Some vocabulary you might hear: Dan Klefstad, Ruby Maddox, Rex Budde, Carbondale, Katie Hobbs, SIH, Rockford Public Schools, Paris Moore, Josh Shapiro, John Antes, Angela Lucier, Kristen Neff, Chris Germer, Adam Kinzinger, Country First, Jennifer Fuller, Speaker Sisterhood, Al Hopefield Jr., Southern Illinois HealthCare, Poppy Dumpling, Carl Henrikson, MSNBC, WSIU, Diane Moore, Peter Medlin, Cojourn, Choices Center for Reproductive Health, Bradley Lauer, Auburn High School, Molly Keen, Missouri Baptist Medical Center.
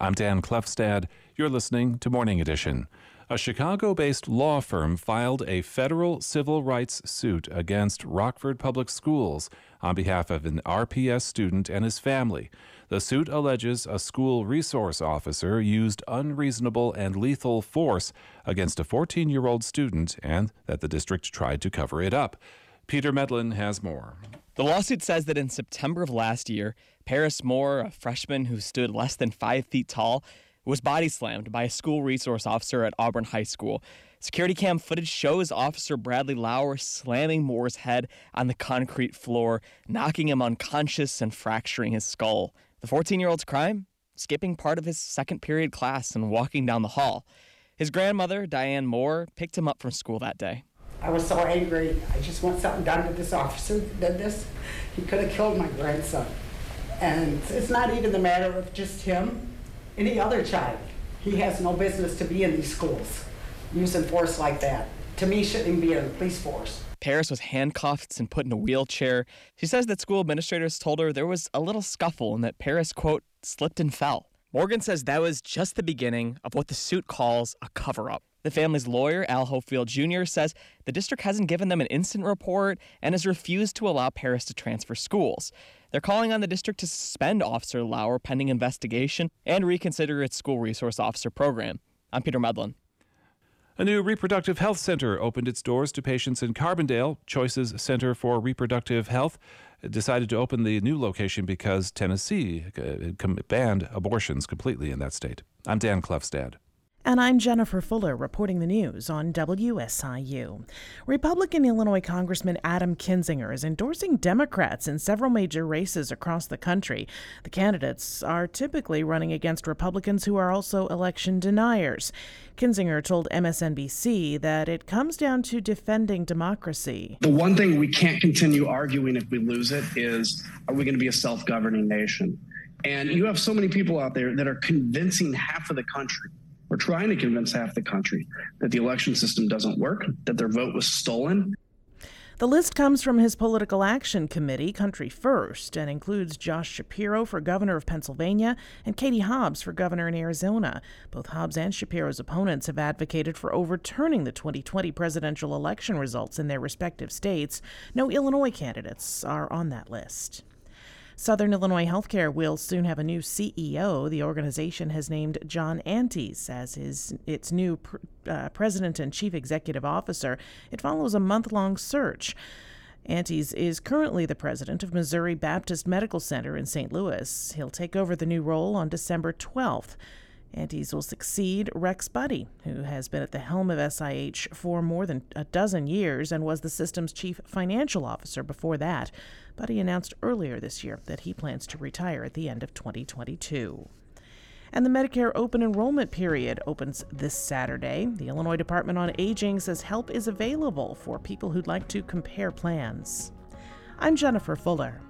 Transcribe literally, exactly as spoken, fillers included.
I'm Dan Klefstad. You're listening to Morning Edition. A Chicago-based law firm filed a federal civil rights suit against Rockford Public Schools on behalf of an R P S student and his family. The suit alleges a school resource officer used unreasonable and lethal force against a fourteen-year-old student and that the district tried to cover it up. Peter Medlin has more. The lawsuit says that in September of last year, Paris Moore, a freshman who stood less than five feet tall, was body slammed by a school resource officer at Auburn High School. Security cam footage shows Officer Bradley Lauer slamming Moore's head on the concrete floor, knocking him unconscious and fracturing his skull. The fourteen-year-old's crime? Skipping part of his second period class and walking down the hall. His grandmother, Diane Moore, picked him up from school that day. I was so angry. I just want something done to this officer that did this. He could have killed my grandson. And it's not even the matter of just him. Any other child, he has no business to be in these schools, using force like that. To me, shouldn't even be in the police force. Paris was handcuffed and put in a wheelchair. She says that school administrators told her there was a little scuffle and that Paris, quote, slipped and fell. Morgan says that was just the beginning of what the suit calls a cover-up. The family's lawyer, Al Hopefield Junior, says the district hasn't given them an incident report and has refused to allow Paris to transfer schools. They're calling on the district to suspend Officer Lauer pending investigation and reconsider its school resource officer program. I'm Peter Medlin. A new reproductive health center opened its doors to patients in Carbondale. Choices Center for Reproductive Health decided to open the new location because Tennessee banned abortions completely in that state. I'm Dan Klefstad. And I'm Jennifer Fuller reporting the news on W S I U. Republican Illinois Congressman Adam Kinzinger is endorsing Democrats in several major races across the country. The candidates are typically running against Republicans who are also election deniers. Kinzinger told M S N B C that it comes down to defending democracy. The one thing we can't continue arguing if we lose it is, are we going to be a self-governing nation? And you have so many people out there that are convincing half of the country. We're trying to convince half the country that the election system doesn't work, that their vote was stolen. The list comes from his political action committee, Country First, and includes Josh Shapiro for governor of Pennsylvania and Katie Hobbs for governor in Arizona. Both Hobbs and Shapiro's opponents have advocated for overturning the twenty twenty presidential election results in their respective states. No Illinois candidates are on that list. Southern Illinois HealthCare will soon have a new C E O. The organization has named John Antes as his, its new pr- uh, president and chief executive officer. It follows a month-long search. Antes is currently the president of Missouri Baptist Medical Center in Saint Louis. He'll take over the new role on December twelfth. Antes will succeed Rex Budde, who has been at the helm of S I H for more than a dozen years and was the system's chief financial officer before that. Budde announced earlier this year that he plans to retire at the end of twenty twenty-two. And the Medicare open enrollment period opens this Saturday. The Illinois Department on Aging says help is available for people who'd like to compare plans. I'm Jennifer Fuller.